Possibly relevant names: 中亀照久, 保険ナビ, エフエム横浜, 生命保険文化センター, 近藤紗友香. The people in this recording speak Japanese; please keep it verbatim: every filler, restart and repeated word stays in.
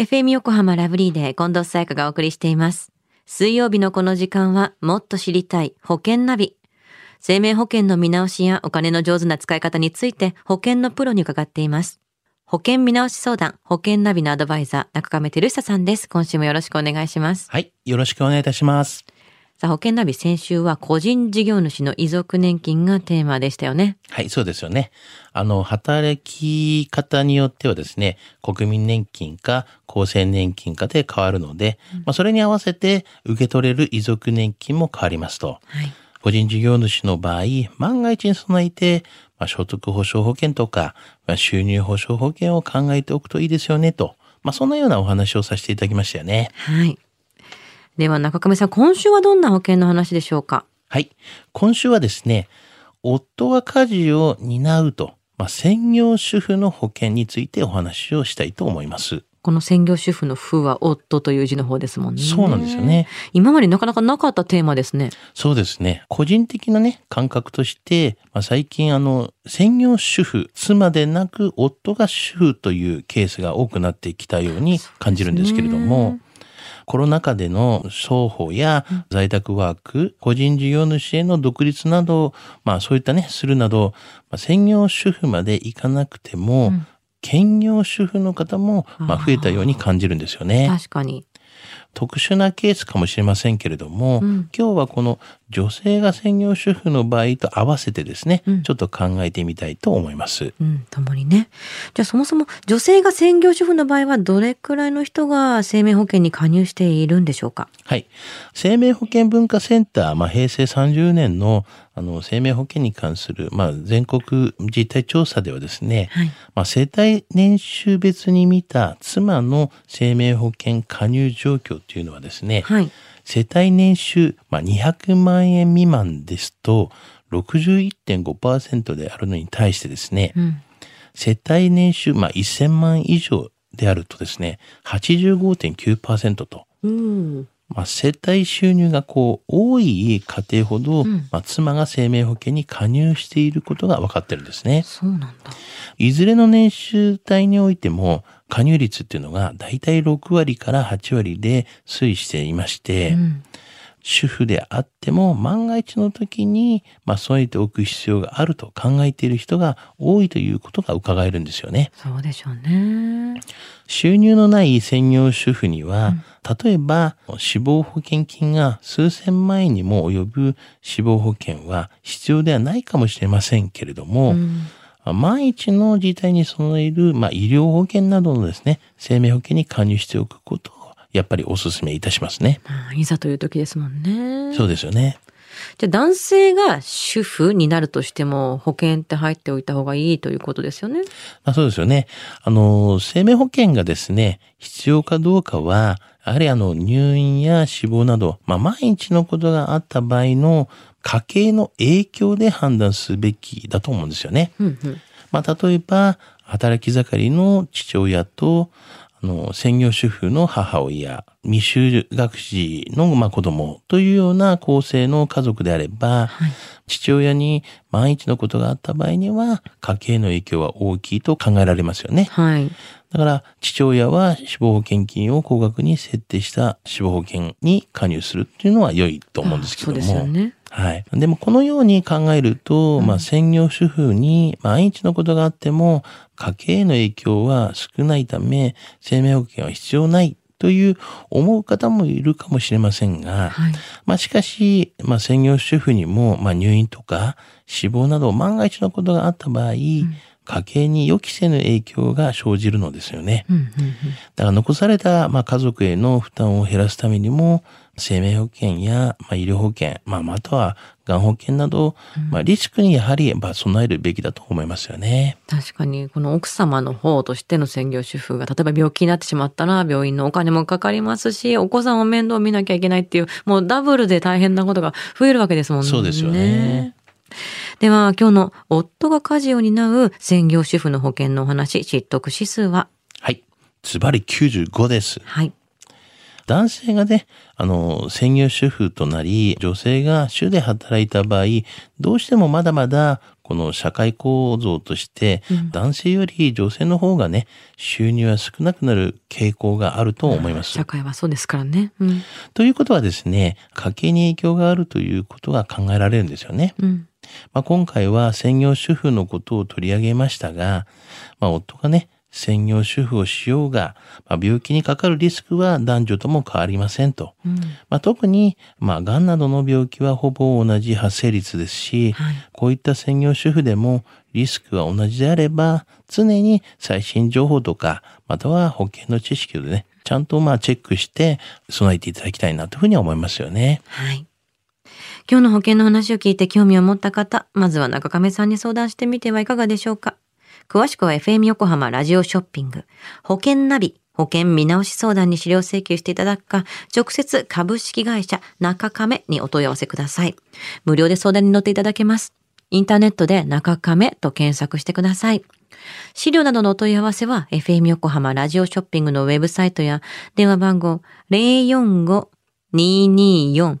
エフエム 横浜ラブリーで近藤紗友香がお送りしています。水曜日のこの時間はもっと知りたい保険ナビ。生命保険の見直しやお金の上手な使い方について保険のプロに伺っています。保険見直し相談、保険ナビのアドバイザー、中亀照久さんです。今週もよろしくお願いします。はい、よろしくお願いいたします。さあ、保険ナビ、先週は個人事業主の遺族年金がテーマでしたよね。はい、そうですよね。あの、働き方によってはですね、国民年金か厚生年金かで変わるので、うんまあ、それに合わせて受け取れる遺族年金も変わりますと。はい、個人事業主の場合、万が一に備えて、まあ、所得保障保険とか、まあ、収入保障保険を考えておくといいですよねと、まあ、そんなようなお話をさせていただきましたよね。はい。では中亀さん、今週はどんな保険の話でしょうか？はい。今週はですね、夫が家事を担うと、まあ、専業主婦の保険についてお話をしたいと思います。この専業主婦の夫は夫という字の方ですもんね。そうなんですよね。今までなかなかなかったテーマですね。そうですね。個人的なね、感覚として、まあ、最近あの、専業主婦、妻でなく夫が主婦というケースが多くなってきたように感じるんですけれども、コロナ禍での双方や在宅ワーク、個人事業主への独立など、まあそういったね、するなど、まあ、専業主婦までいかなくても、うん、兼業主婦の方もまあ増えたように感じるんですよね。確かに。特殊なケースかもしれませんけれども、うん、今日はこの女性が専業主婦の場合と合わせてですね、うん、ちょっと考えてみたいと思います。うん、ともにね。じゃあそもそも女性が専業主婦の場合はどれくらいの人が生命保険に加入しているんでしょうか？はい。生命保険文化センター、まあ、へいせいさんじゅうねんのあの生命保険に関する、まあ、全国実態調査ではですね、はいまあ、世帯年収別に見た妻の生命保険加入状況というのはですね、はい、世帯年収、まあ、にひゃくまんえん未満ですと ろくじゅういってんごパーセント であるのに対してですね、うん、世帯年収、まあ、せんまん以上であるとですね はちじゅうごてんきゅうパーセント と、うんまあ、世帯収入がこう多い家庭ほど、うんまあ、妻が生命保険に加入していることが分かってるんですね。そうなんだ。いずれの年収帯においても加入率っていうのがだいたいろくわりからはちわりで推移していまして、うん、主婦であっても万が一の時に、まあ、備えておく必要があると考えている人が多いということが伺えるんですよね。そうでしょうね。収入のない専業主婦には、うん例えば死亡保険金が数千万円にも及ぶ死亡保険は必要ではないかもしれませんけれども、うん、万一の事態に備える、まあ、医療保険などのですね生命保険に加入しておくことをやっぱりお勧めいたしますね、まあ、いざという時ですもんね。そうですよね。じゃあ男性が主婦になるとしても保険って入っておいた方がいいということですよね。まあ、そうですよね。あの生命保険がですね必要かどうかはやはりあの入院や死亡など、まあ、毎日のことがあった場合の家計の影響で判断すべきだと思うんですよね。うんうんまあ、例えば働き盛りの父親とあの専業主婦の母親、未就学児のまあ子供というような構成の家族であれば、はい、父親に万一のことがあった場合には家計の影響は大きいと考えられますよね。はい、だから父親は死亡保険金を高額に設定した死亡保険に加入するっていうのは良いと思うんですけども。ああ、そうですよね。はい。でもこのように考えると、うん、まあ専業主婦に万一のことがあっても家計への影響は少ないため生命保険は必要ないという思う方もいるかもしれませんが、はい、まあしかし、まあ専業主婦にもまあ入院とか死亡など万が一のことがあった場合、うん、家計に予期せぬ影響が生じるのですよね。うんうんうん、だから残されたまあ家族への負担を減らすためにも生命保険やまあ医療保険、まあ、またはがん保険など、まあ、リスクにやはり備えるべきだと思いますよね。確かにこの奥様の方としての専業主婦が例えば病気になってしまったら病院のお金もかかりますしお子さんを面倒見なきゃいけないっていうもうダブルで大変なことが増えるわけですもんね。そうですよね。では今日の夫が家事を担う専業主婦の保険のお話、知得指数ははいズバリきゅうじゅうごです。はい。男性がね、あの、専業主婦となり、女性が主で働いた場合、どうしてもまだまだ、この社会構造として、男性より女性の方がね、収入は少なくなる傾向があると思います。社会はそうですからね。うん、ということはですね、家計に影響があるということが考えられるんですよね。うんまあ、今回は専業主婦のことを取り上げましたが、まあ、夫がね、専業主婦をしようが、まあ、病気にかかるリスクは男女とも変わりませんと、うんまあ、特に、まあ、がんなどの病気はほぼ同じ発生率ですし、はい、こういった専業主婦でもリスクは同じであれば常に最新情報とかまたは保険の知識をねちゃんとまあチェックして備えていただきたいなというふうには思いますよね。はい、今日の保険の話を聞いて興味を持った方、まずは中亀さんに相談してみてはいかがでしょうか。詳しくは エフエム 横浜ラジオショッピング、保険ナビ、保険見直し相談に資料請求していただくか、直接株式会社中亀にお問い合わせください。無料で相談に乗っていただけます。インターネットで中亀と検索してください。資料などのお問い合わせは エフエム 横浜ラジオショッピングのウェブサイトや電話番号 ゼロよんご にーにーよん